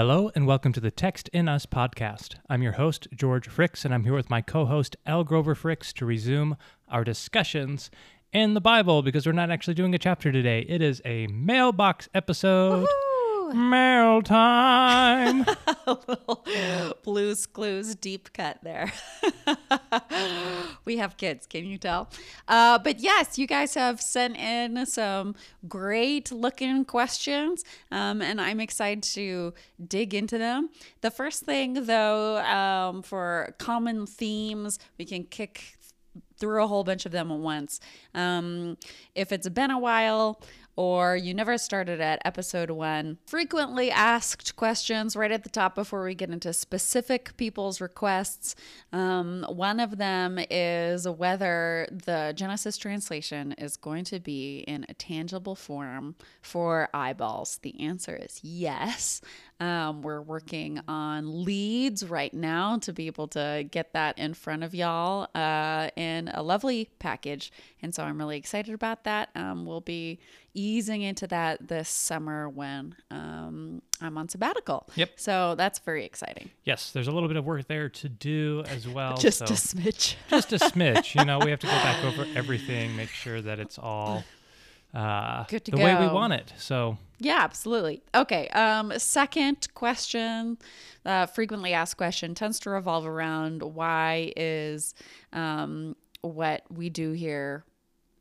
Hello and welcome to the Text in Us podcast. I'm your host, George Fricks, and I'm here with my co-host, Elle Grover Fricks, to resume our discussions in the Bible, because we're not actually doing a chapter today. It is a mailbox episode. Woo-hoo! Mail time. A little Blue's Clues deep cut there. We have kids, can you tell? But yes, you guys have sent in some great looking questions, and I'm excited to dig into them. The first thing, though, for common themes, we can kick through a whole bunch of them at once. If it's been a while or you never started at episode one, frequently asked questions right at the top before we get into specific people's requests. One of them is whether the Genesis translation is going to be in a tangible form for eyeballs. The answer is yes. We're working on leads right now to be able to get that in front of y'all in a lovely package. And so I'm really excited about that. We'll be easing into that this summer when I'm on sabbatical. Yep. So that's very exciting. Yes, there's a little bit of work there to do as well. A smidge. Just a smidge. You know, we have to go back over everything, make sure that it's all good to go. Way we want it. So yeah, absolutely. Okay. Second question, frequently asked question, tends to revolve around why is what we do here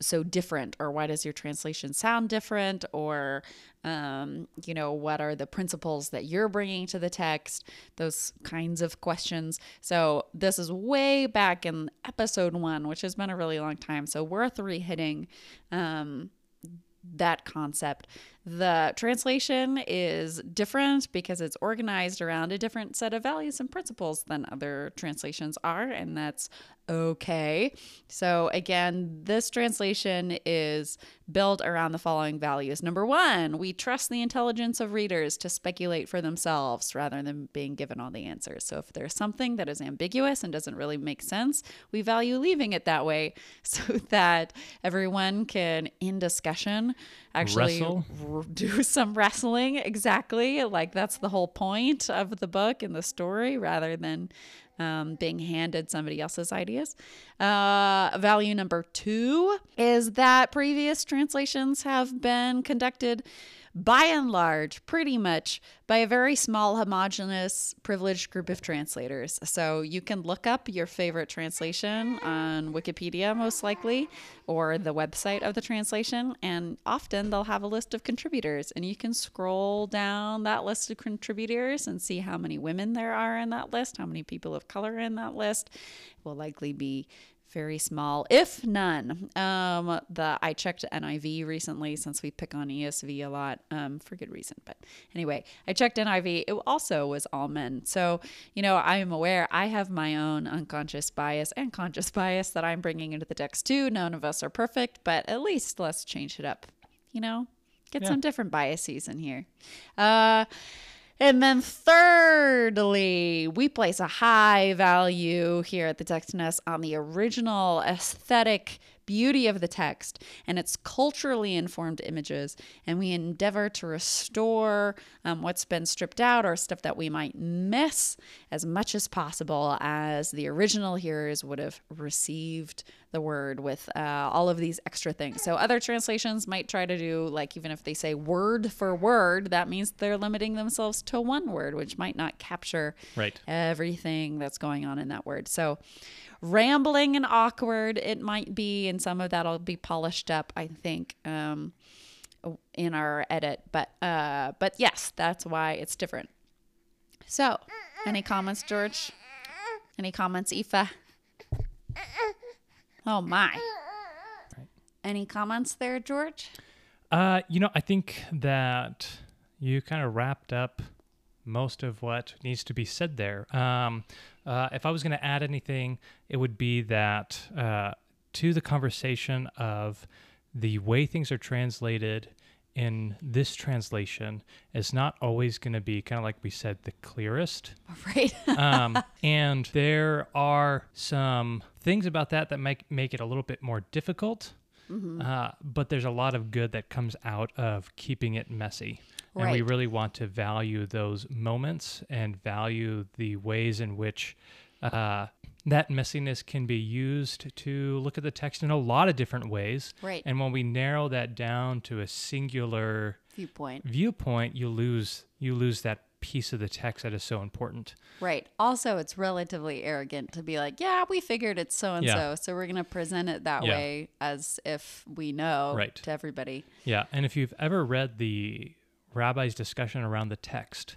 so different, or why does your translation sound different, or you know, what are the principles that you're bringing to the text, those kinds of questions. So this is way back in episode one, which has been a really long time, so worth re-hitting that concept. The translation is different because it's organized around a different set of values and principles than other translations are, and that's okay. So again, this translation is built around the following values. Number one, we trust the intelligence of readers to speculate for themselves rather than being given all the answers. So if there's something that is ambiguous and doesn't really make sense, we value leaving it that way so that everyone can, in discussion, actually do some wrestling. Exactly. Like, that's the whole point of the book and the story, rather than being handed somebody else's ideas. Value number two is that previous translations have been conducted by and large, pretty much by a very small, homogenous, privileged group of translators. So you can look up your favorite translation on Wikipedia, most likely, or the website of the translation, and often they'll have a list of contributors, and you can scroll down that list of contributors and see how many women there are in that list, how many people of color in that list. It will likely be very small, if none. I checked NIV recently, since we pick on ESV a lot for good reason. But anyway, I checked NIV. It also was all men. So, you know, I am aware I have my own unconscious bias and conscious bias that I'm bringing into the text too. None of us are perfect, but at least let's change it up. You know, get some different biases in here. And then thirdly, we place a high value here at the Text in Us on the original aesthetic beauty of the text and its culturally informed images. And we endeavor to restore what's been stripped out, or stuff that we might miss, as much as possible, as the original hearers would have received the word with all of these extra things. So other translations might try to do, like, even if they say word for word, that means they're limiting themselves to one word, which might not capture everything that's going on in that word. So rambling and awkward it might be, and some of that'll be polished up, I think, in our edit. But yes, that's why it's different. So, any comments, George? Any comments, Aoife? Oh my. Right. Any comments there, George? You know, I think that you kind of wrapped up most of what needs to be said there. If I was going to add anything, it would be that to the conversation of the way things are translated in this translation is not always going to be, kind of like we said, the clearest. Right. And there are some things about that that make it a little bit more difficult, but there's a lot of good that comes out of keeping it messy. Right. And we really want to value those moments and value the ways in which that messiness can be used to look at the text in a lot of different ways. Right. And when we narrow that down to a singular viewpoint, you lose that piece of the text that is so important. Right. Also, it's relatively arrogant to be like, yeah, we figured it's so-and-so, so we're going to present it that way as if we know to everybody. Yeah. And if you've ever read the rabbi's discussion around the text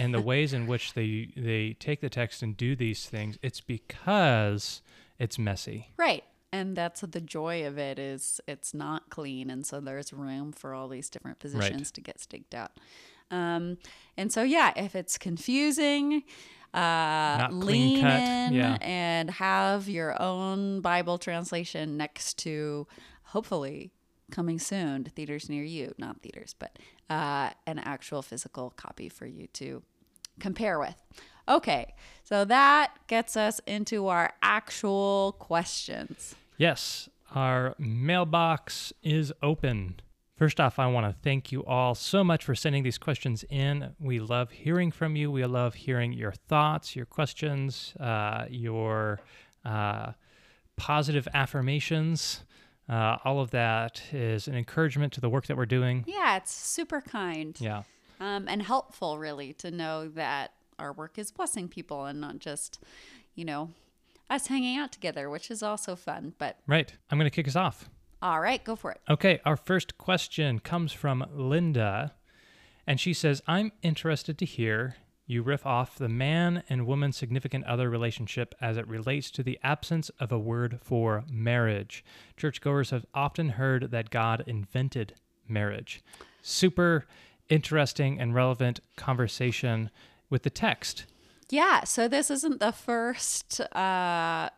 and the ways in which they take the text and do these things, it's because it's messy. Right. And that's the joy of it, is it's not clean. And so there's room for all these different positions to get staked out. And so, yeah, if it's confusing, lean in and have your own Bible translation next to, hopefully coming soon to theaters near you, not theaters, but an actual physical copy for you to compare with. Okay, so that gets us into our actual questions. Yes, our mailbox is open. First off, I want to thank you all so much for sending these questions in. We love hearing from you. We love hearing your thoughts, your questions, your positive affirmations. All of that is an encouragement to the work that we're doing. Yeah, it's super kind. Yeah. And helpful, really, to know that our work is blessing people and not just, you know, us hanging out together, which is also fun. But right. I'm going to kick us off. All right, go for it. Okay, our first question comes from Linda, and she says, I'm interested to hear you riff off the man and woman significant other relationship as it relates to the absence of a word for marriage. Churchgoers have often heard that God invented marriage. Super interesting and relevant conversation with the text. Yeah, so this isn't the first. This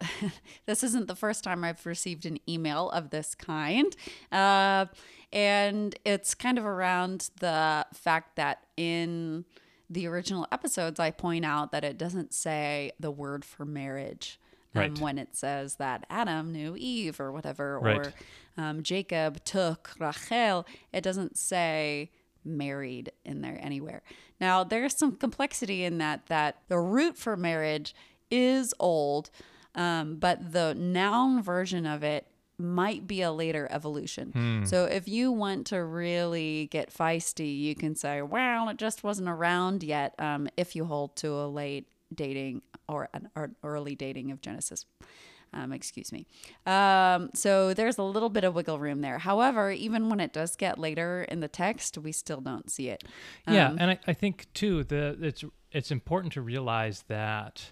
isn't the first time I've received an email of this kind, and it's kind of around the fact that in the original episodes, I point out that it doesn't say the word for marriage when it says that Adam knew Eve or whatever, or Jacob took Rachel. It doesn't say married in there anywhere. Now, there's some complexity in that the root for marriage is old, but the noun version of it might be a later evolution. So if you want to really get feisty, you can say, well, it just wasn't around yet, if you hold to a late dating or an early dating of Genesis. So there's a little bit of wiggle room there. However, even when it does get later in the text, we still don't see it. And I think too, it's important to realize that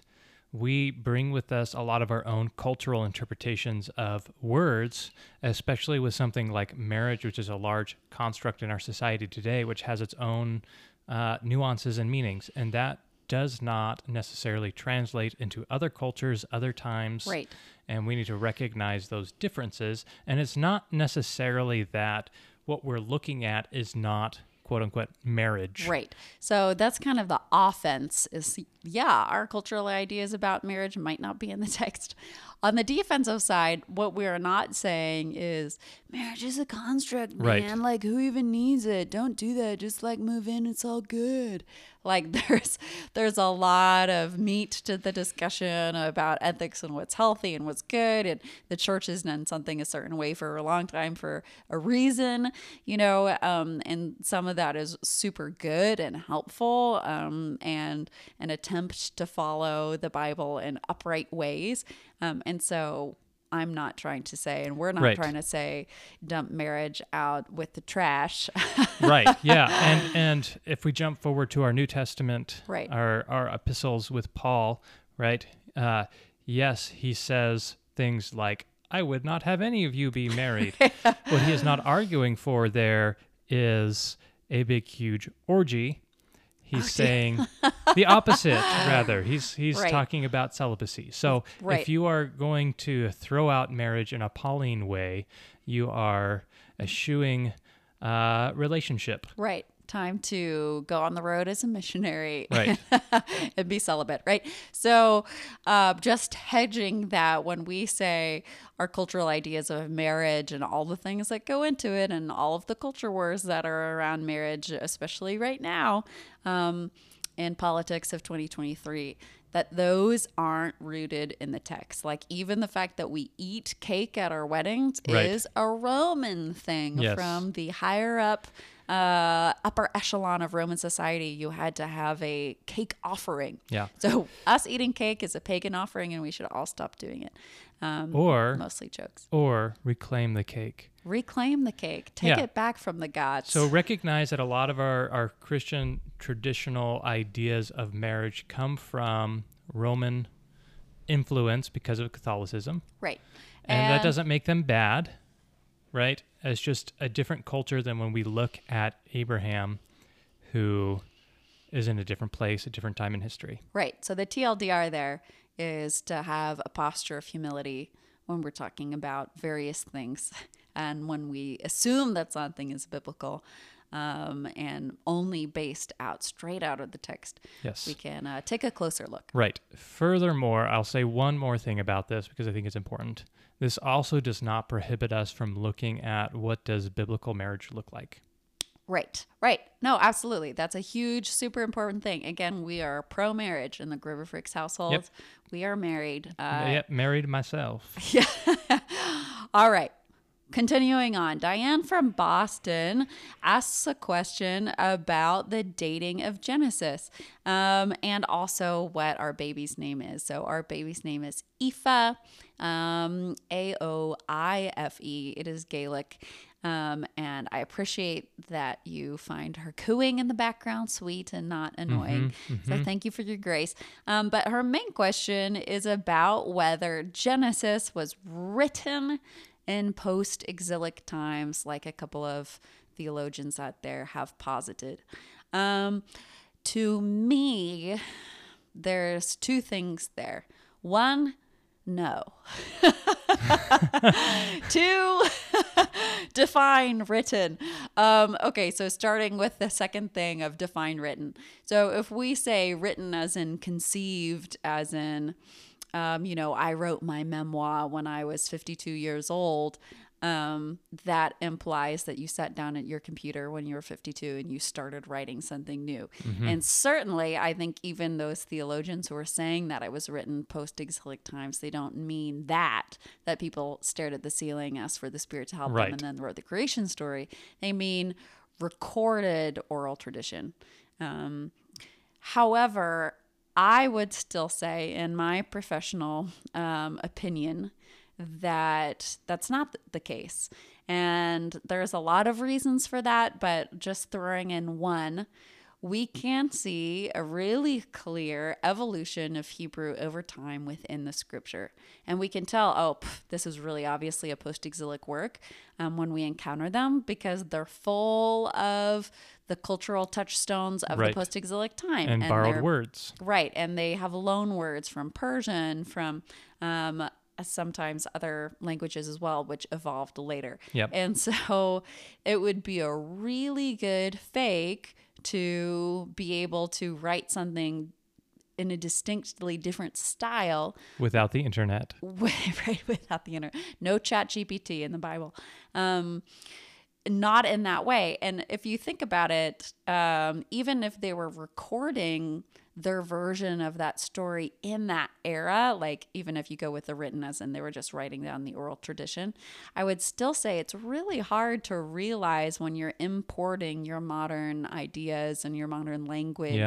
we bring with us a lot of our own cultural interpretations of words, especially with something like marriage, which is a large construct in our society today, which has its own nuances and meanings, and that does not necessarily translate into other cultures, other times. Right. And we need to recognize those differences. And it's not necessarily that what we're looking at is not, quote unquote, marriage. Right. So that's kind of the offense is, our cultural ideas about marriage might not be in the text. On the defensive side, what we're not saying is marriage is a construct, man. Right. Like, who even needs it? Don't do that. Just like move in. It's all good. Like, there's a lot of meat to the discussion about ethics and what's healthy and what's good. And the church has done something a certain way for a long time for a reason, and some of that is super good and helpful, and an attempt to follow the Bible in upright ways. And so I'm not trying to say, and we're not trying to say, dump marriage out with the trash. And if we jump forward to our New Testament, our epistles with Paul, yes, he says things like, I would not have any of you be married. What he is not arguing for there is a big, huge orgy. He's saying the opposite, rather. He's talking about celibacy. So if you are going to throw out marriage in a Pauline way, you are eschewing relationship. Right. time to go on the road as a missionary, right? And be celibate, right? So just hedging that when we say our cultural ideas of marriage and all the things that go into it and all of the culture wars that are around marriage, especially right now, and politics of 2023, that those aren't rooted in the text. Like even the fact that we eat cake at our weddings is a Roman thing. Yes. From the higher up, upper echelon of Roman society, you had to have a cake offering. Yeah. So us eating cake is a pagan offering, and we should all stop doing it. Or mostly jokes. Or reclaim the cake. Reclaim the cake. Take it back from the gods. So recognize that a lot of our Christian traditional ideas of marriage come from Roman influence because of Catholicism. Right. And that doesn't make them bad, right? It's just a different culture than when we look at Abraham, who is in a different place, a different time in history. Right. So the TLDR there is to have a posture of humility when we're talking about various things. And when we assume that something is biblical and only based out, straight out of the text, we can take a closer look. Right. Furthermore, I'll say one more thing about this because I think it's important. This also does not prohibit us from looking at what does biblical marriage look like. Right, right. No, absolutely. That's a huge, super important thing. Again, we are pro-marriage in the Grover Fricks household. Yep. We are married. Married myself. Yeah. All right. Continuing on, Diane from Boston asks a question about the dating of Genesis and also what our baby's name is. So our baby's name is Aoife, A-O-I-F-E. It is Gaelic. And I appreciate that you find her cooing in the background sweet and not annoying. So thank you for your grace. But her main question is about whether Genesis was written in post-exilic times, like a couple of theologians out there have posited. To me, there's two things there. One, no. Two, define written. Okay, so starting with the second thing of define written. So if we say written as in conceived, as in, you know, I wrote my memoir when I was 52 years old, that implies that you sat down at your computer when you were 52 and you started writing something new. And certainly, I think even those theologians who are saying that it was written post-exilic times, they don't mean that people stared at the ceiling, asked for the Spirit to help them, and then wrote the creation story. They mean recorded oral tradition. However, I would still say, in my professional opinion, that that's not the case. And there's a lot of reasons for that, but just throwing in one, we can see a really clear evolution of Hebrew over time within the scripture. And we can tell, this is really obviously a post-exilic work when we encounter them, because they're full of the cultural touchstones of the post-exilic time. And borrowed words. Right. And they have loan words from Persian, from sometimes other languages as well, which evolved later. Yep. And so it would be a really good fake to be able to write something in a distinctly different style. Without the internet. Right, without the internet. No ChatGPT in the Bible. Not in that way. And if you think about it, even if they were recording their version of that story in that era, like even if you go with the written as in they were just writing down the oral tradition, I would still say it's really hard to realize when you're importing your modern ideas and your modern language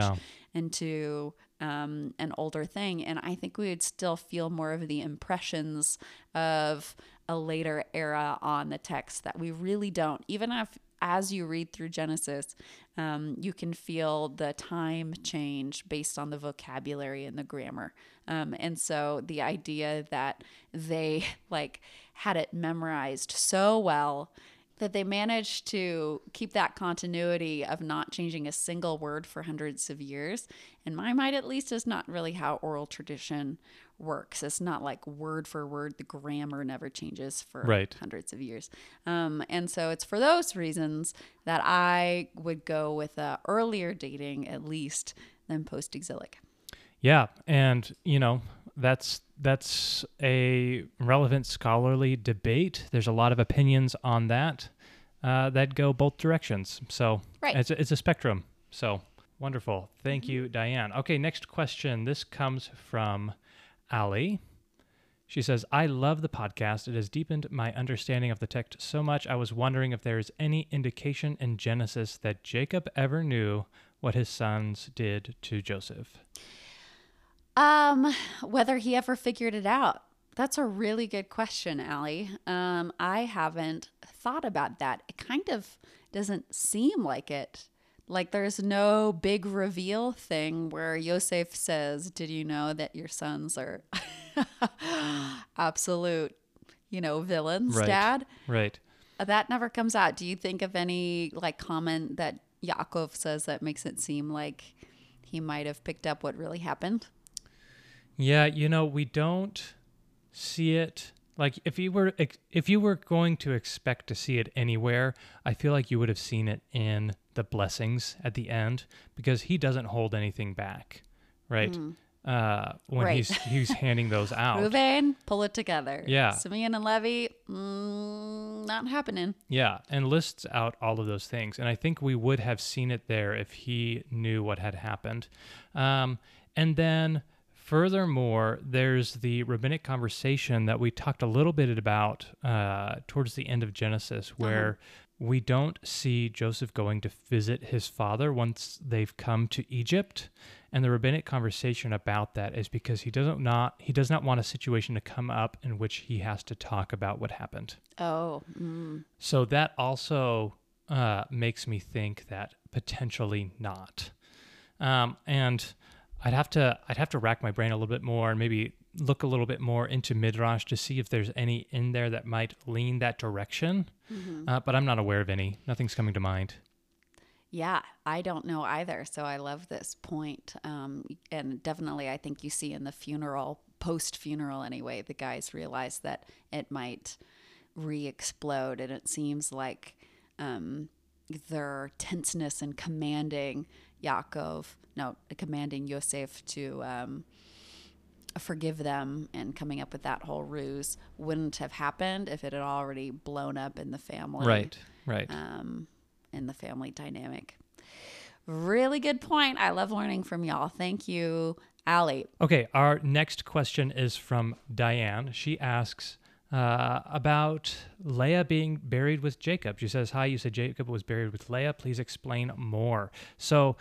into an older thing. And I think we would still feel more of the impressions of a later era on the text that we really don't. Even if, as you read through Genesis, you can feel the time change based on the vocabulary and the grammar. And so the idea that they like had it memorized so well that they managed to keep that continuity of not changing a single word for hundreds of years. In my mind, at least, is not really how oral tradition works. It's not like word for word, the grammar never changes for hundreds of years. And so it's for those reasons that I would go with earlier dating, at least, than post-exilic. Yeah, and, you know, that's a relevant scholarly debate. There's a lot of opinions on that that go both directions. So it's a spectrum. So wonderful. Thank you, Diane. Okay, next question. This comes from Ali. She says, I love the podcast. It has deepened my understanding of the text so much. I was wondering if there is any indication in Genesis that Jacob ever knew what his sons did to Joseph. Whether he ever figured it out. That's a really good question, Allie. I haven't thought about that. It kind of doesn't seem like it. Like there's no big reveal thing where Yosef says, did you know that your sons are absolute, you know, villains, Dad? Right. That never comes out. Do you think of any like comment that Yaakov says that makes it seem like he might have picked up what really happened? Yeah, you know, we don't see it. Like, if you were going to expect to see it anywhere, I feel like you would have seen it in the blessings at the end, because he doesn't hold anything back, right? He's handing those out. Reuben, pull it together. Yeah. Simeon and Levi, not happening. Yeah, and lists out all of those things. And I think we would have seen it there if he knew what had happened. And then... Furthermore, there's the rabbinic conversation that we talked a little bit about towards the end of Genesis, where we don't see Joseph going to visit his father once they've come to Egypt. And the rabbinic conversation about that is because he does not want a situation to come up in which he has to talk about what happened. Oh. Mm. So that also makes me think that potentially not. And... I'd have to rack my brain a little bit more and maybe look a little bit more into Midrash to see if there's any in there that might lean that direction. Mm-hmm. But I'm not aware of any. Nothing's coming to mind. Yeah, I don't know either. So I love this point. And definitely I think you see in the funeral, post-funeral anyway, the guys realize that it might re-explode. And it seems like their tenseness and commanding Yosef to forgive them and coming up with that whole ruse wouldn't have happened if it had already blown up in the family. Right. In the family dynamic. Really good point. I love learning from y'all. Thank you, Ali. Okay, our next question is from Diane. She asks... about Leah being buried with Jacob. She says, hi, you said Jacob was buried with Leah. Please explain more. So,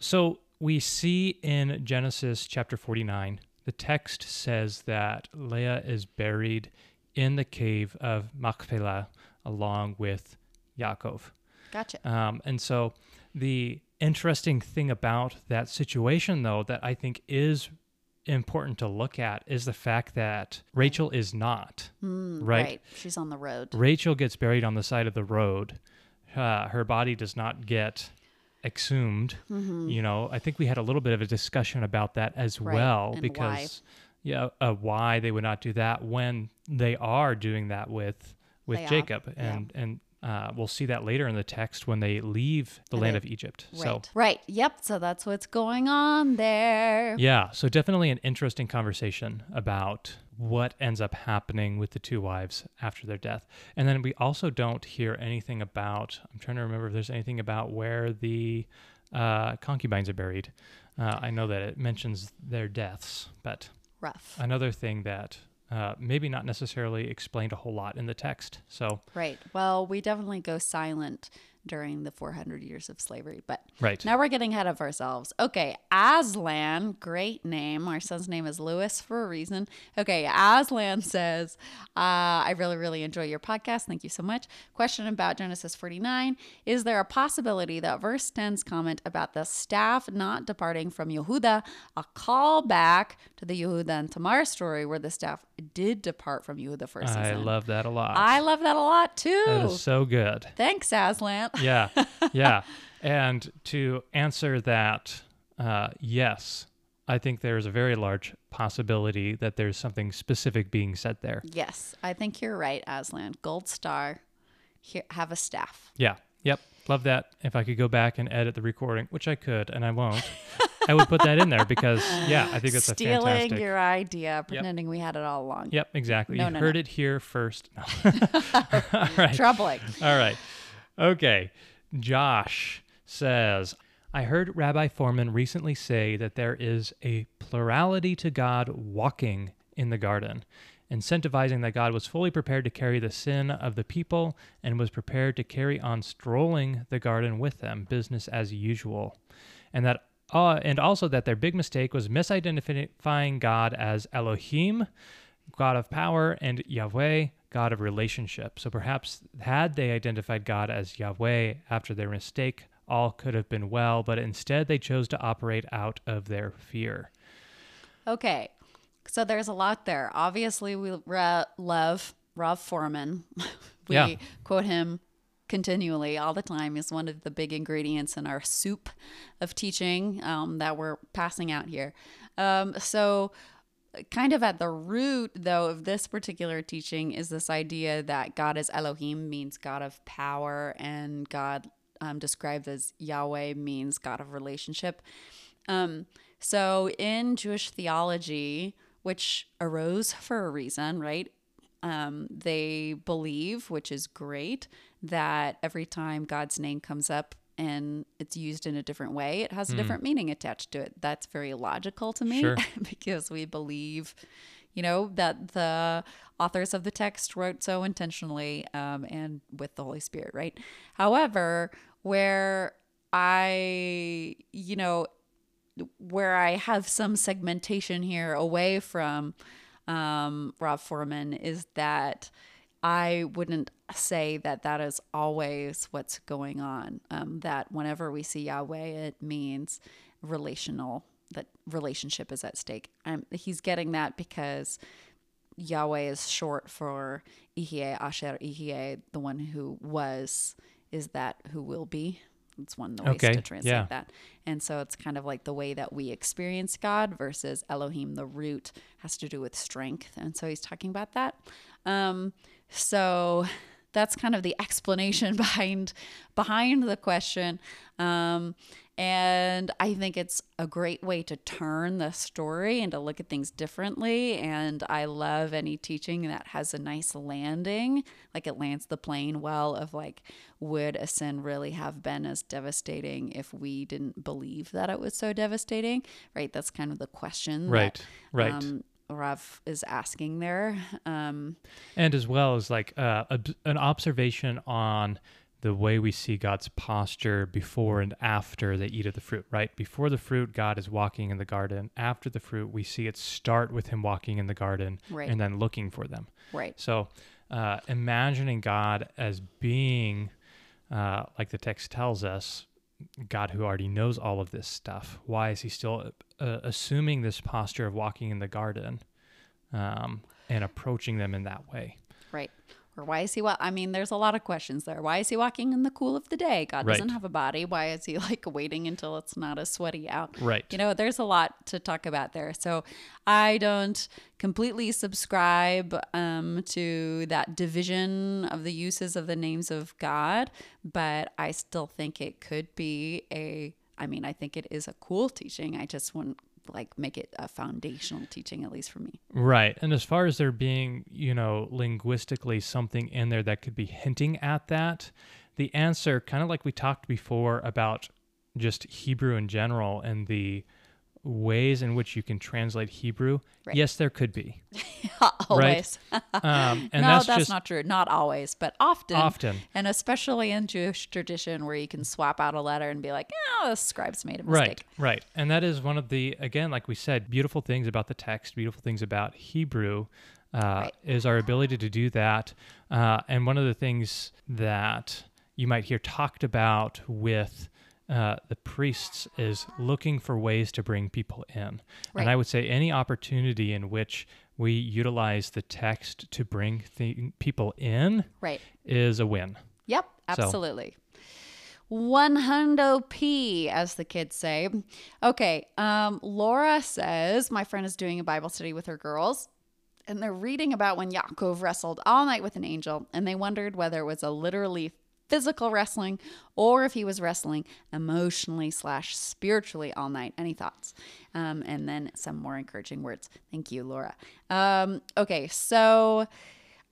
so we see in Genesis chapter 49, the text says that Leah is buried in the cave of Machpelah along with Yaakov. Gotcha. And so the interesting thing about that situation, though, that I think is important to look at is the fact that Rachel is not, right? She's on the road. Rachel gets buried on the side of the road. Her body does not get exhumed. Mm-hmm. You know, I think we had a little bit of a discussion about that as well, and because why they would not do that when they are doing that with Jacob and we'll see that later in the text when they leave the land of Egypt. So that's what's going on there. Yeah, so definitely an interesting conversation about what ends up happening with the two wives after their death. And then we also don't hear anything about, I'm trying to remember if there's anything about where the concubines are buried. I know that it mentions their deaths, but rough. Another thing that... maybe not necessarily explained a whole lot in the text. Well, we definitely go silent during the 400 years of slavery. But now we're getting ahead of ourselves. Okay, Aslan, great name. Our son's name is Lewis for a reason. Okay, Aslan says, I really, really enjoy your podcast. Thank you so much. Question about Genesis 49. Is there a possibility that verse 10's comment about the staff not departing from Yehuda, a callback to the Yehuda and Tamar story where the staff did depart from Yehuda for a season? I love that a lot. I love that a lot too. That is so good. Thanks, Aslan. Yeah, yeah. And to answer that, yes, I think there's a very large possibility that there's something specific being said there. Yes, I think you're right, Aslan. Gold star. Here, have a staff. Yeah, yep. Love that. If I could go back and edit the recording, which I could, and I won't, I would put that in there because, yeah, I think that's a fantastic... Stealing your idea, pretending we had it all along. Yep, exactly. No, you heard it here first. All right. Troubling. All right. Okay. Josh says, I heard Rabbi Fohrman recently say that there is a plurality to God walking in the garden, incentivizing that God was fully prepared to carry the sin of the people and was prepared to carry on strolling the garden with them, business as usual. And that and also that their big mistake was misidentifying God as Elohim, God of power, and Yahweh, God of relationship. So perhaps had they identified God as Yahweh after their mistake, all could have been well, but instead they chose to operate out of their fear. Okay. So there's a lot there. Obviously, we love Rob Foreman. We quote him continually all the time. He's one of the big ingredients in our soup of teaching that we're passing out here. So kind of at the root, though, of this particular teaching is this idea that God is Elohim, means God of power, and God described as Yahweh means God of relationship. So in Jewish theology, which arose for a reason, right? They believe, which is great, that every time God's name comes up and it's used in a different way, it has a different meaning attached to it. That's very logical to me because we believe, you know, that the authors of the text wrote so intentionally and with the Holy Spirit, right? However, where I have some segmentation here away from Rob Foreman is that I wouldn't say that that is always what's going on, that whenever we see Yahweh, it means relational, that relationship is at stake. He's getting that because Yahweh is short for Ihye, Asher Ihye, the one who was, is that who will be. It's one of the ways to translate that. And so it's kind of like the way that we experience God versus Elohim, the root, has to do with strength. And so he's talking about that. So that's kind of the explanation behind the question. And I think it's a great way to turn the story and to look at things differently. And I love any teaching that has a nice landing, like it lands the plane well of like, would a sin really have been as devastating if we didn't believe that it was so devastating? Right. That's kind of the question. Right. Rav is asking there. And as well as like an observation on the way we see God's posture before and after they eat of the fruit, right? Before the fruit, God is walking in the garden. After the fruit, we see it start with him walking in the garden and then looking for them. Right. So imagining God as being, like the text tells us, God who already knows all of this stuff. Why is he still assuming this posture of walking in the garden and approaching them in that way? Right. Or why is he, well, I mean, there's a lot of questions there. Why is he walking in the cool of the day? God doesn't have a body. Why is he like waiting until it's not as sweaty out? Right. You know, there's a lot to talk about there. So I don't completely subscribe to that division of the uses of the names of God, but I still think it could be I think it is a cool teaching. I just wouldn't like make it a foundational teaching, at least for me. Right. And as far as there being, you know, linguistically something in there that could be hinting at that, the answer, kind of like we talked before about just Hebrew in general and the ways in which you can translate Hebrew. Right. Yes, there could be. Always. Right? And no, that's not true. Not always, but often. Often. And especially in Jewish tradition where you can swap out a letter and be like, oh, the scribes made a mistake. Right, right. And that is one of the, again, like we said, beautiful things about the text, beautiful things about Hebrew is our ability to do that. And one of the things that you might hear talked about with the priests is looking for ways to bring people in. Right. And I would say any opportunity in which we utilize the text to bring people in is a win. Yep, absolutely. So. 100p, as the kids say. Okay, Laura says, my friend is doing a Bible study with her girls, and they're reading about when Yaakov wrestled all night with an angel, and they wondered whether it was a literally physical wrestling, or if he was wrestling emotionally / spiritually all night. Any thoughts? And then some more encouraging words. Thank you, Laura. Okay, so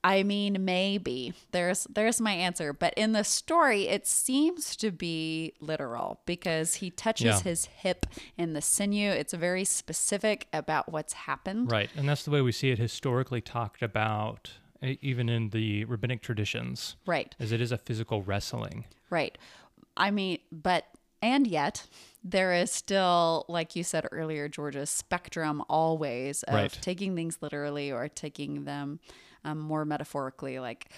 I mean, maybe there's my answer, but in the story, it seems to be literal because he touches his hip in the sinew. It's very specific about what's happened. Right, and that's the way we see it historically talked about. Even in the rabbinic traditions. Right. As it is a physical wrestling. Right. I mean, but, and yet, there is still, like you said earlier, Georgia, spectrum always of taking things literally or taking them more metaphorically. Like,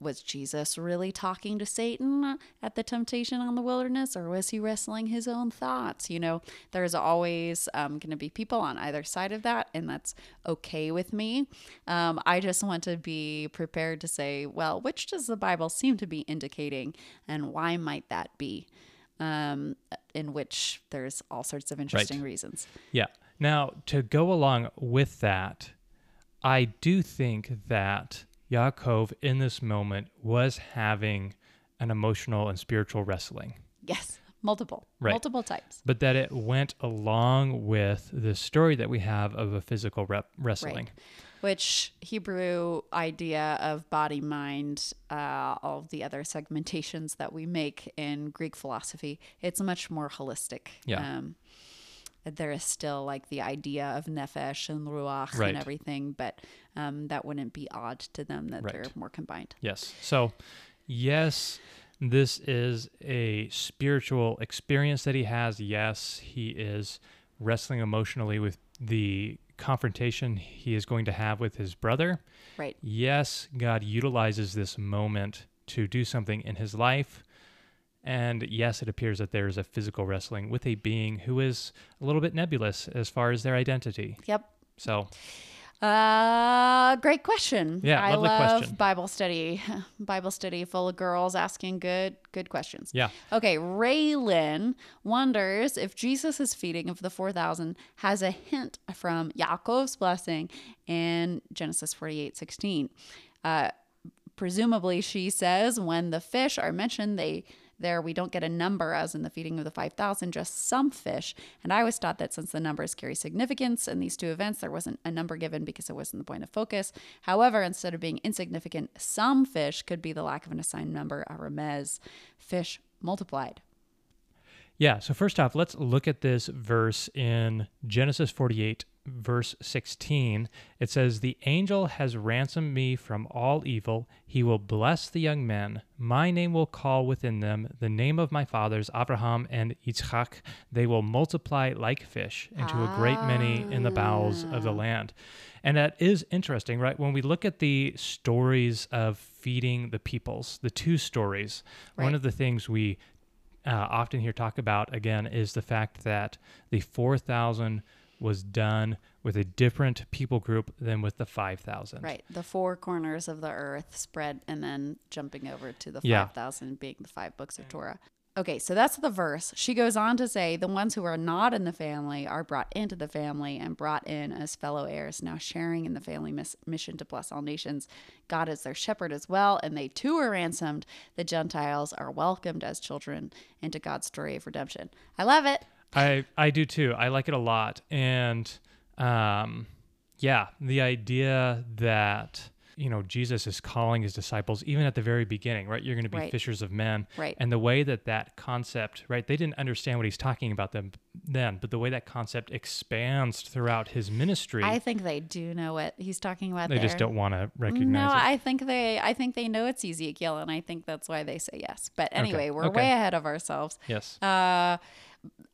was Jesus really talking to Satan at the temptation on the wilderness, or was he wrestling his own thoughts? You know, there's always going to be people on either side of that, and that's okay with me. I just want to be prepared to say, well, which does the Bible seem to be indicating, and why might that be? In which there's all sorts of interesting reasons. Yeah. Now, to go along with that, I do think that Yaakov in this moment was having an emotional and spiritual wrestling. Yes, multiple types. But that it went along with the story that we have of a physical wrestling. Right. Which Hebrew idea of body, mind, all of the other segmentations that we make in Greek philosophy, it's much more holistic. Yeah. There is still like the idea of nefesh and ruach and everything, but that wouldn't be odd to them that they're more combined. Yes. So, yes, this is a spiritual experience that he has. Yes, he is wrestling emotionally with the confrontation he is going to have with his brother. Right. Yes, God utilizes this moment to do something in his life. And yes, it appears that there is a physical wrestling with a being who is a little bit nebulous as far as their identity. Yep. So. Great question. Yeah, lovely question. I love Bible study. Bible study full of girls asking good questions. Yeah. Okay, Raylin wonders if Jesus' feeding of the 4,000 has a hint from Yaakov's blessing in Genesis 48:16. Presumably, she says, when the fish are mentioned, we don't get a number as in the feeding of the 5,000, just some fish. And I always thought that since the numbers carry significance in these two events, there wasn't a number given because it wasn't the point of focus. However, instead of being insignificant, some fish could be the lack of an assigned number, a remez, fish multiplied. Yeah, so first off, let's look at this verse in Genesis 48, verse 16. It says, "The angel has ransomed me from all evil. He will bless the young men. My name will call within them the name of my fathers, Abraham and Yitzchak. They will multiply like fish into a great many in the bowels of the land." And that is interesting, right? When we look at the stories of feeding the peoples, the two stories, one of the things we often hear talk about, again, is the fact that the 4,000 was done with a different people group than with the 5,000. Right. The four corners of the earth spread and then jumping over to the 5,000 being the 5 books of Torah. Okay, so that's the verse. She goes on to say, the ones who are not in the family are brought into the family and brought in as fellow heirs, now sharing in the family mission to bless all nations. God is their shepherd as well, and they too are ransomed. The Gentiles are welcomed as children into God's story of redemption. I love it. I do too. I like it a lot. And the idea that you know, Jesus is calling his disciples, even at the very beginning, right? You're going to be fishers of men. Right. And the way that that concept, right, they didn't understand what he's talking about them then, but the way that concept expands throughout his ministry. I think they do know what he's talking about there. They just don't want to recognize it. No, I think they know it's Ezekiel, and I think that's why they say yes. But anyway, we're way ahead of ourselves. Yes.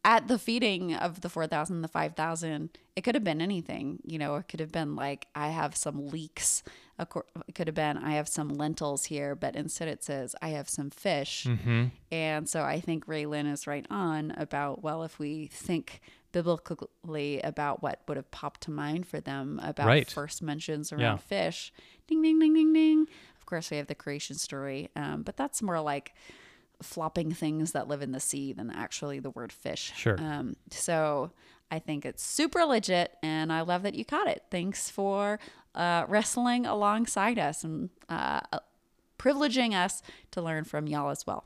At the feeding of the 4,000, the 5,000, it could have been anything. You know, it could have been like, I have some leeks. It could have been, I have some lentils here, but instead it says, I have some fish. Mm-hmm. And so I think Raylin is right on about, well, if we think biblically about what would have popped to mind for them about first mentions around fish, ding, ding, ding, ding, ding. Of course, we have the creation story, but that's more like flopping things that live in the sea than actually the word fish. Sure. So I think it's super legit, and I love that you caught it. Thanks for wrestling alongside us and privileging us to learn from y'all as well.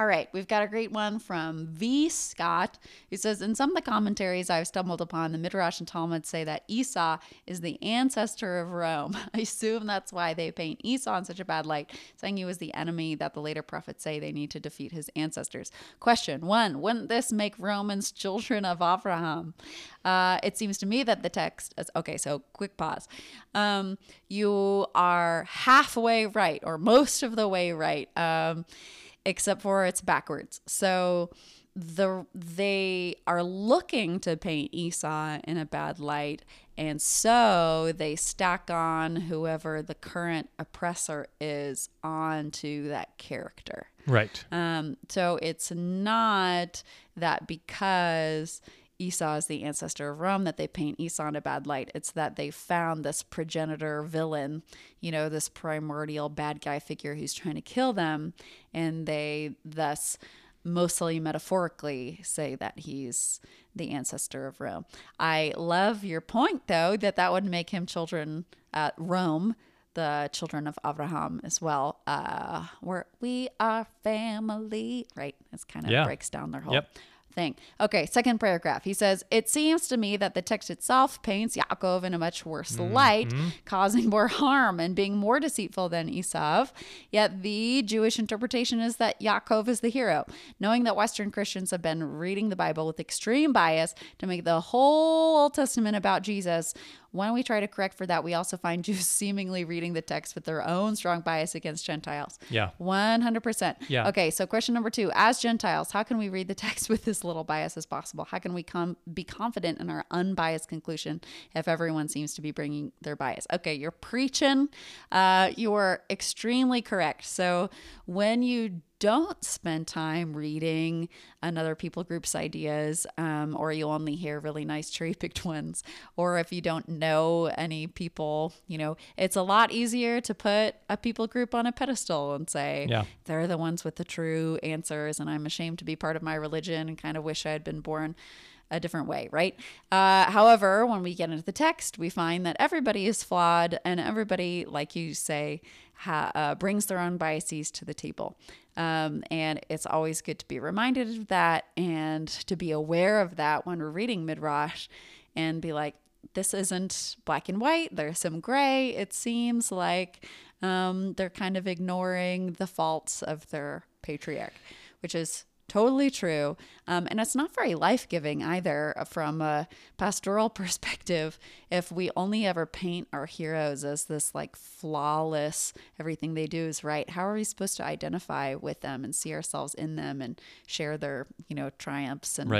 All right, we've got a great one from V. Scott, who says, in some of the commentaries I've stumbled upon, the Midrash and Talmud say that Esau is the ancestor of Rome. I assume that's why they paint Esau in such a bad light, saying he was the enemy that the later prophets say they need to defeat his ancestors. Question one, wouldn't this make Romans children of Abraham? It seems to me that the text is, okay, so quick pause. You are halfway right, or most of the way right. Except for it's backwards. So they are looking to paint Esau in a bad light, and so they stack on whoever the current oppressor is onto that character. Right. So it's not that because Esau is the ancestor of Rome that they paint Esau in a bad light. It's that they found this progenitor villain, you know, this primordial bad guy figure who's trying to kill them. And they thus mostly metaphorically say that he's the ancestor of Rome. I love your point, though, that would make him children at Rome, the children of Abraham as well. Where we are family, right? It's kind of breaks down their whole thing. Okay, second paragraph. He says, it seems to me that the text itself paints Yaakov in a much worse light, causing more harm and being more deceitful than Esau. Yet the Jewish interpretation is that Yaakov is the hero. Knowing that Western Christians have been reading the Bible with extreme bias to make the whole Old Testament about Jesus, when we try to correct for that, we also find Jews seemingly reading the text with their own strong bias against Gentiles. Yeah. 100%. Yeah. Okay, so question number two, as Gentiles, how can we read the text with as little bias as possible? How can we be confident in our unbiased conclusion if everyone seems to be bringing their bias? Okay, you're preaching. You are extremely correct. So when you don't spend time reading another people group's ideas, or you only hear really nice cherry-picked ones, or if you don't know any people, you know, it's a lot easier to put a people group on a pedestal and say, they're the ones with the true answers, and I'm ashamed to be part of my religion and kind of wish I had been born a different way, right? However, when we get into the text, we find that everybody is flawed, and everybody, like you say, brings their own biases to the table. And it's always good to be reminded of that and to be aware of that when we're reading Midrash and be like, this isn't black and white. There's some gray. It seems like they're kind of ignoring the faults of their patriarch, which is totally true. And it's not very life-giving either from a pastoral perspective if we only ever paint our heroes as this like flawless, everything they do is right. How are we supposed to identify with them and see ourselves in them and share their, you know, triumphs and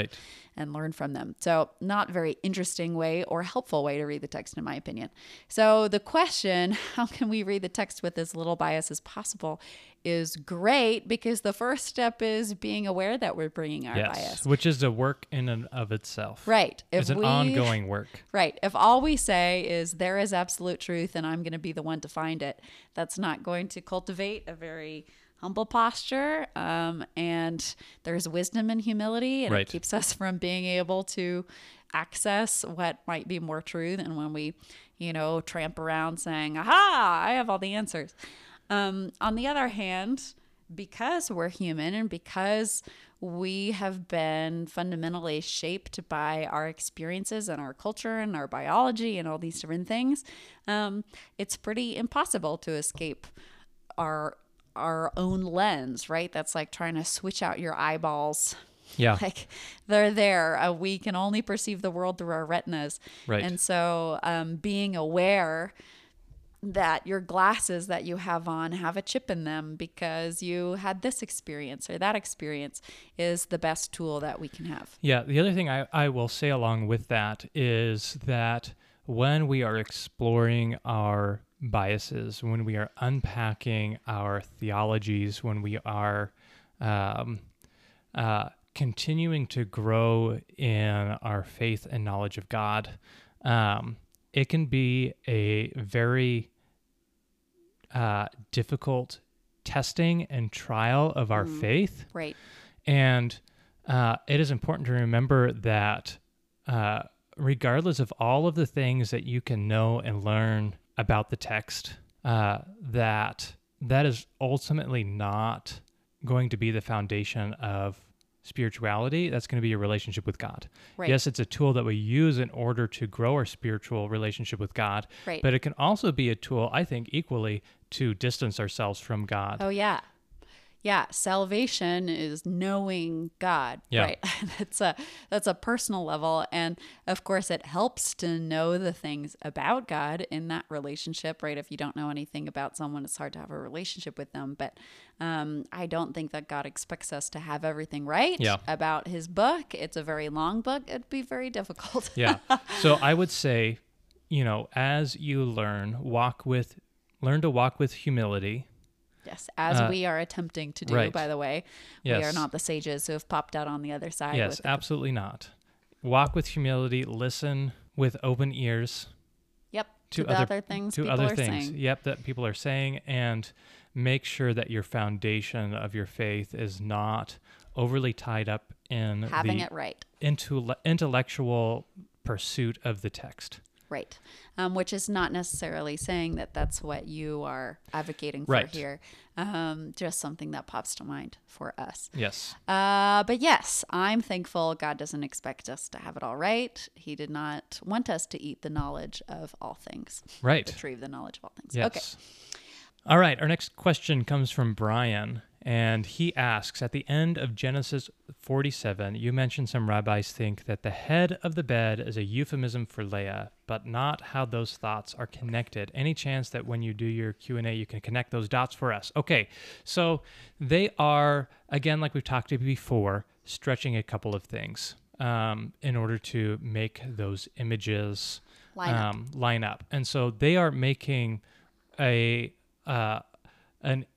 learn from them? So not very interesting way or helpful way to read the text in my opinion. So the question, how can we read the text with as little bias as possible, is great because the first step is being aware that we're bringing our bias, which is a work in and of itself. Right. It's an ongoing work. Right. If all we say is there is absolute truth and I'm going to be the one to find it, that's not going to cultivate a very humble posture. And there's wisdom and humility, and it keeps us from being able to access what might be more true than when we, you know, tramp around saying, aha, I have all the answers. On the other hand, because we're human and because we have been fundamentally shaped by our experiences and our culture and our biology and all these different things, it's pretty impossible to escape our own lens, right? That's like trying to switch out your eyeballs. Yeah. Like they're there. We can only perceive the world through our retinas. Right. And so being aware that your glasses that you have on have a chip in them because you had this experience or that experience is the best tool that we can have. Yeah. The other thing I will say along with that is that when we are exploring our biases, when we are unpacking our theologies, when we are continuing to grow in our faith and knowledge of God, it can be a very difficult testing and trial of our faith. Right. And it is important to remember that regardless of all of the things that you can know and learn about the text, that is ultimately not going to be the foundation of spirituality. That's going to be your relationship with God. Right. Yes, it's a tool that we use in order to grow our spiritual relationship with God, right, but it can also be a tool, I think, equally to distance ourselves from God. Oh, yeah. Yeah, salvation is knowing God, yeah, right? That's a personal level, and of course it helps to know the things about God in that relationship, right? If you don't know anything about someone, it's hard to have a relationship with them, but I don't think that God expects us to have everything right, yeah, about his book. It's a very long book. It'd be very difficult. Yeah, so I would say, as you learn to walk with humility. Yes, as we are attempting to do, right, by the way. Yes. We are not the sages who have popped out on the other side. Yes, absolutely not. Walk with humility. Listen with open ears. Yep, to other things people are saying. Yep, that people are saying. And make sure that your foundation of your faith is not overly tied up in having it right, into intellectual pursuit of the text. Right. Which is not necessarily saying that that's what you are advocating for, right, here. Just something that pops to mind for us. Yes. But yes, I'm thankful God doesn't expect us to have it all right. He did not want us to eat the knowledge of all things. Right. Retrieve the knowledge of all things. Yes. Okay. All right. Our next question comes from Brian, and he asks, at the end of Genesis 47, you mentioned some rabbis think that the head of the bed is a euphemism for Leah, but not how those thoughts are connected. Any chance that when you do your Q&A, you can connect those dots for us? Okay, so they are, again, like we've talked to before, stretching a couple of things in order to make those images line up. And so they are making an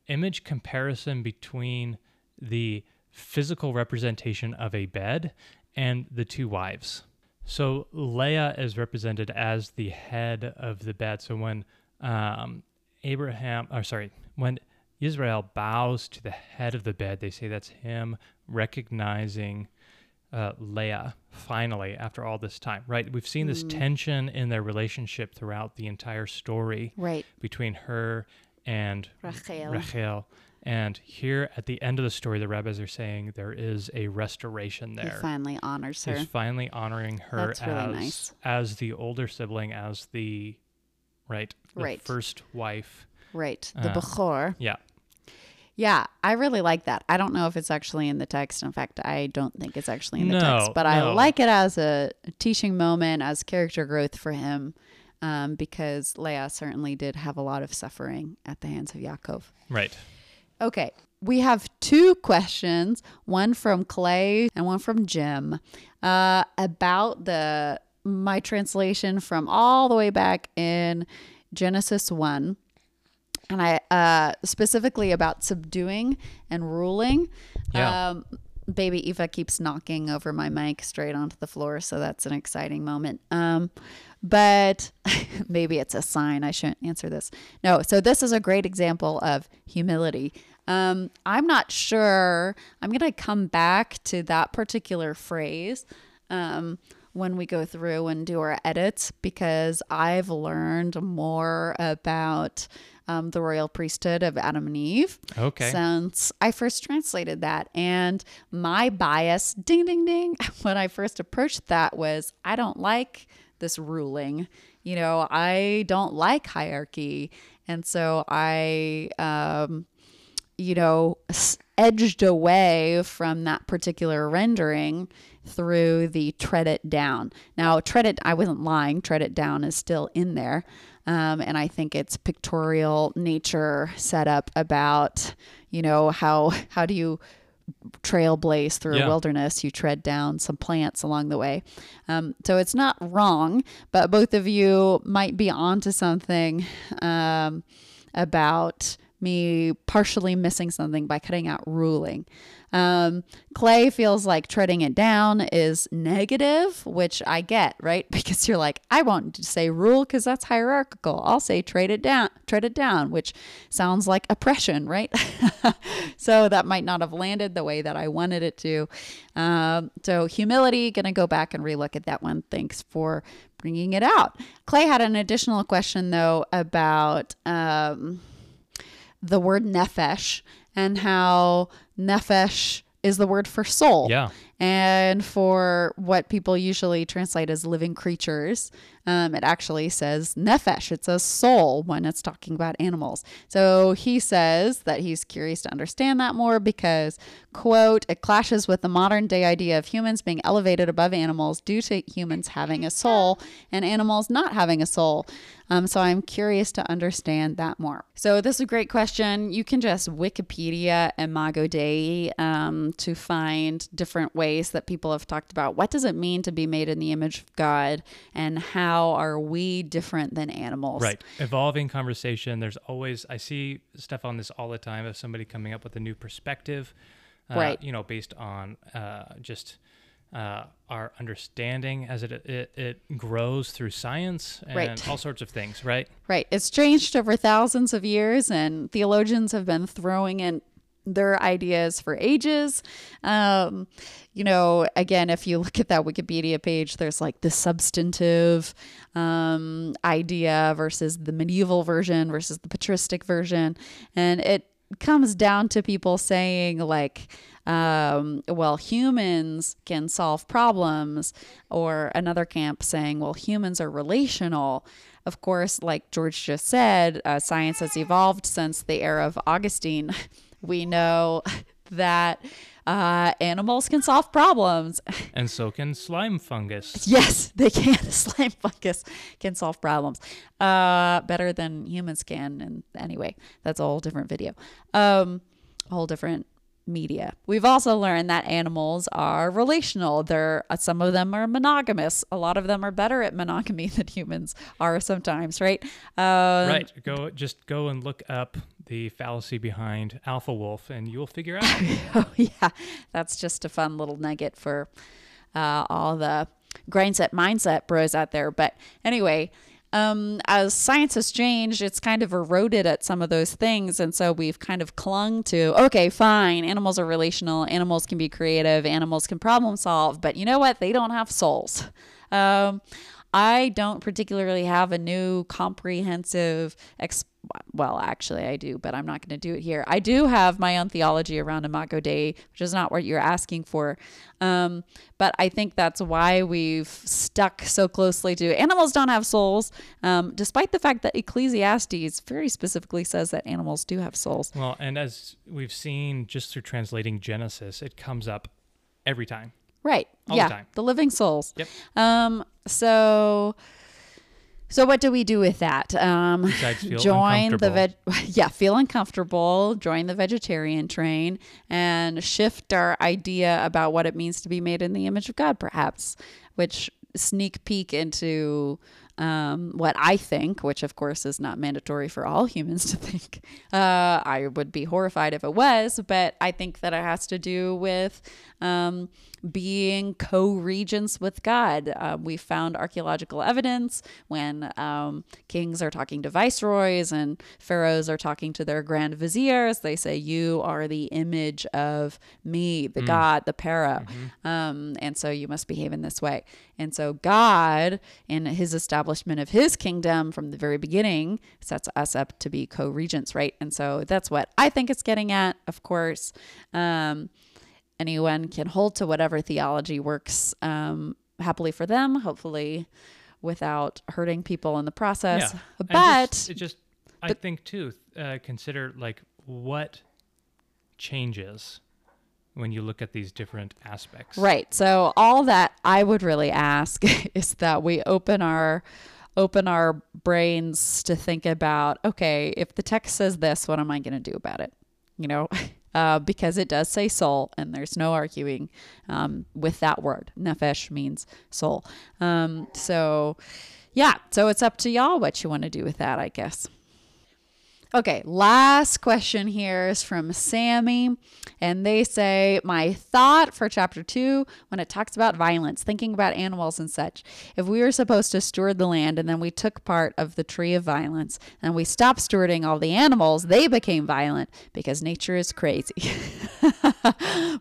image comparison between the physical representation of a bed and the two wives. So Leah is represented as the head of the bed. So when when Israel bows to the head of the bed, they say that's him recognizing Leah finally after all this time, right? We've seen this tension in their relationship throughout the entire story, right, between her and Rachel. And here at the end of the story, the rabbis are saying there is a restoration there. He finally honors her. He's finally honoring her as the older sibling, as the first wife. Right, the Bechor. Yeah. Yeah, I really like that. I don't know if it's actually in the text. In fact, I don't think it's actually in the text. But I like it as a teaching moment, as character growth for him. Because Leah certainly did have a lot of suffering at the hands of Yaakov. Right. Okay. We have two questions, one from Clay and one from Jim, about my translation from all the way back in Genesis 1, and I specifically about subduing and ruling. Yeah. Baby Eva keeps knocking over my mic straight onto the floor, so that's an exciting moment. But maybe it's a sign I shouldn't answer this. No, so this is a great example of humility. I'm not sure. I'm going to come back to that particular phrase when we go through and do our edits, because I've learned more about the royal priesthood of Adam and Eve. Okay. Since I first translated that. And my bias, ding, ding, ding, when I first approached that was, I don't like this ruling. You know, I don't like hierarchy. And so I, you know, edged away from that particular rendering through the tread it down. Now, tread it, I wasn't lying, tread it down is still in there. And I think it's pictorial nature set up about, you know, how do you trailblaze through a wilderness? You tread down some plants along the way. So it's not wrong, but both of you might be onto something about me partially missing something by cutting out ruling. Clay feels like treading it down is negative, which I get, right? Because you're like, I won't say rule because that's hierarchical. I'll say tread it down, which sounds like oppression, right? So that might not have landed the way that I wanted it to. So humility, going to go back and relook at that one. Thanks for bringing it out. Clay had an additional question though about, the word nephesh, and how nephesh is the word for soul, and for what people usually translate as living creatures, it actually says nephesh. It says soul when it's talking about animals. So he says that he's curious to understand that more because, quote, it clashes with the modern day idea of humans being elevated above animals due to humans having a soul and animals not having a soul. So I'm curious to understand that more. So this is a great question. You can just Wikipedia Imago Dei to find different ways that people have talked about what does it mean to be made in the image of God and how are we different than animals? Right. Evolving conversation. There's always, I see stuff on this all the time of somebody coming up with a new perspective, right. You know, based on just... our understanding as it grows through science and all sorts of things, right? Right. It's changed over thousands of years, and theologians have been throwing in their ideas for ages. You know, again, if you look at that Wikipedia page, there's like the substantive idea versus the medieval version versus the patristic version, and it comes down to people saying like, well, humans can solve problems, or another camp saying, well, humans are relational. Of course, like George just said, science has evolved since the era of Augustine. We know that animals can solve problems. And so can slime fungus. Yes, they can. Slime fungus can solve problems better than humans can. And anyway, that's a whole different video, a whole different media. We've also learned that animals are relational. They're, some of them are monogamous. A lot of them are better at monogamy than humans are sometimes, right? Right. Just go and look up the fallacy behind alpha wolf and you'll figure out. Oh, yeah. That's just a fun little nugget for all the grindset mindset bros out there. But anyway, as science has changed, it's kind of eroded at some of those things. And so we've kind of clung to, okay, fine, animals are relational, animals can be creative, animals can problem solve, but you know what? They don't have souls. I don't particularly have a new comprehensive, well, actually I do, but I'm not going to do it here. I do have my own theology around Imago Dei, which is not what you're asking for. But I think that's why we've stuck so closely to animals don't have souls, despite the fact that Ecclesiastes very specifically says that animals do have souls. Well, and as we've seen just through translating Genesis, it comes up every time. Right. All the living souls. Yep. So what do we do with that? Besides feel uncomfortable. Feel uncomfortable, join the vegetarian train, and shift our idea about what it means to be made in the image of God, perhaps, which sneak peek into what I think, which of course is not mandatory for all humans to think. I would be horrified if it was, but I think that it has to do with being co-regents with God. We found archaeological evidence when kings are talking to viceroys and pharaohs are talking to their grand viziers. They say, you are the image of me, the God, the para. And so you must behave in this way. And so God, in his establishment of his kingdom from the very beginning, sets us up to be co-regents, right? And so that's what I think it's getting at, of course. Anyone can hold to whatever theology works happily for them, hopefully without hurting people in the process. Yeah. But I think too, consider like what changes when you look at these different aspects. Right. So all that I would really ask is that we open our brains to think about, okay, if the text says this, what am I going to do about it? You know, because it does say soul, and there's no arguing with that word. Nefesh means soul. So it's up to y'all what you want to do with that, I guess. Okay, last question here is from Sammy, and they say, my thought for chapter 2, when it talks about violence, thinking about animals and such, if we were supposed to steward the land and then we took part of the tree of violence and we stopped stewarding all the animals, they became violent because nature is crazy.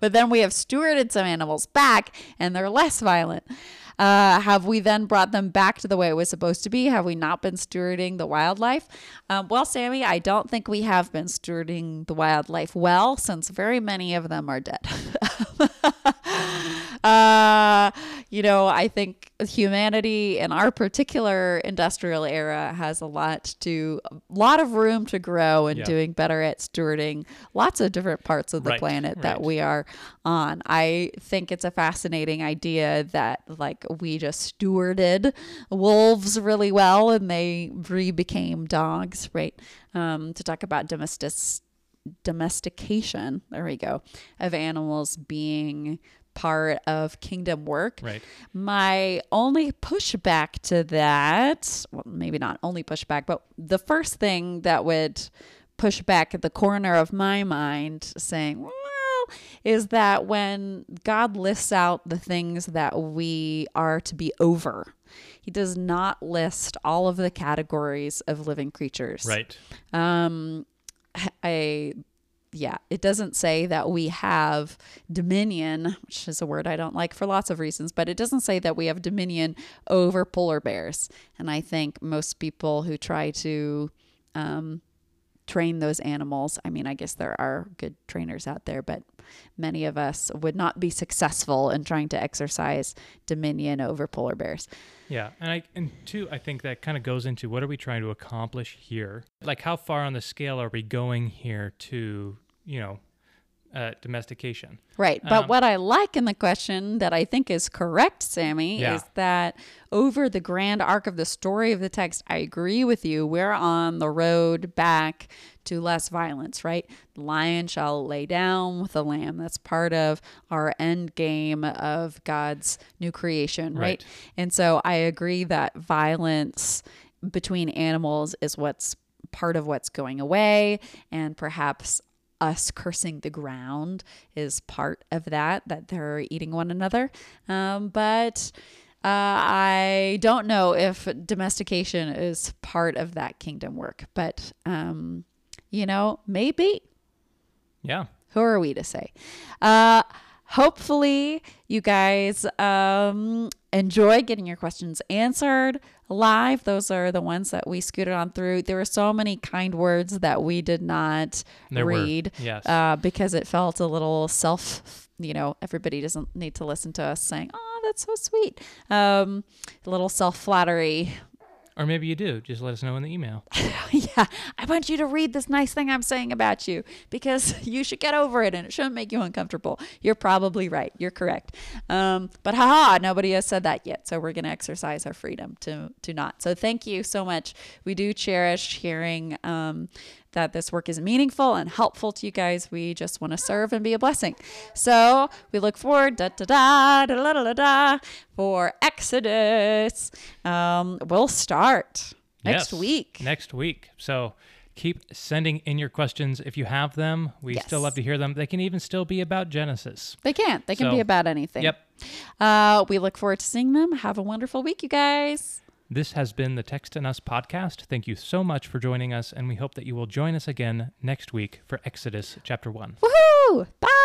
But then we have stewarded some animals back and they're less violent. Have we then brought them back to the way it was supposed to be? Have we not been stewarding the wildlife? Well, Sammy, I don't think we have been stewarding the wildlife well, since very many of them are dead. I think humanity in our particular industrial era has a lot of room to grow in doing better at stewarding lots of different parts of the planet that we are on. I think it's a fascinating idea that we just stewarded wolves really well and they became dogs, right? To talk about domestication, there we go, of animals being part of kingdom work. Right. My only pushback to that, well, maybe not only pushback, but the first thing that would push back at the corner of my mind saying, well, is that when God lists out the things that we are to be over, he does not list all of the categories of living creatures. Right. It doesn't say that we have dominion, which is a word I don't like for lots of reasons, but it doesn't say that we have dominion over polar bears. And I think most people who try to train those animals, I mean, I guess there are good trainers out there, but many of us would not be successful in trying to exercise dominion over polar bears. Yeah. And I think that kind of goes into, what are we trying to accomplish here? Like, how far on the scale are we going here to, domestication? Right. But what I like in the question that I think is correct, Sammy, is that over the grand arc of the story of the text, I agree with you. We're on the road back to less violence, right? The lion shall lay down with the lamb. That's part of our end game of God's new creation, right? And so I agree that violence between animals is what's part of what's going away, and perhaps us cursing the ground is part of that they're eating one another. But I don't know if domestication is part of that kingdom work, but, maybe. Yeah. Who are we to say? Hopefully you guys enjoy getting your questions answered live. Those are the ones that we scooted on through. There were so many kind words that we did not read. Yes. Because it felt a little everybody doesn't need to listen to us saying, oh, that's so sweet. A little self-flattery. Or maybe you do. Just let us know in the email. Yeah. I want you to read this nice thing I'm saying about you because you should get over it and it shouldn't make you uncomfortable. You're probably right. You're correct. But haha, nobody has said that yet. So we're going to exercise our freedom to not. So thank you so much. We do cherish hearing that this work is meaningful and helpful to you guys. We just want to serve and be a blessing. So we look forward for Exodus. We'll start next week. Next week. So keep sending in your questions if you have them. We still love to hear them. They can even still be about Genesis. They can. They can be about anything. Yep. We look forward to seeing them. Have a wonderful week, you guys. This has been the Text in Us podcast. Thank you so much for joining us, and we hope that you will join us again next week for Exodus chapter 1. Woohoo! Bye!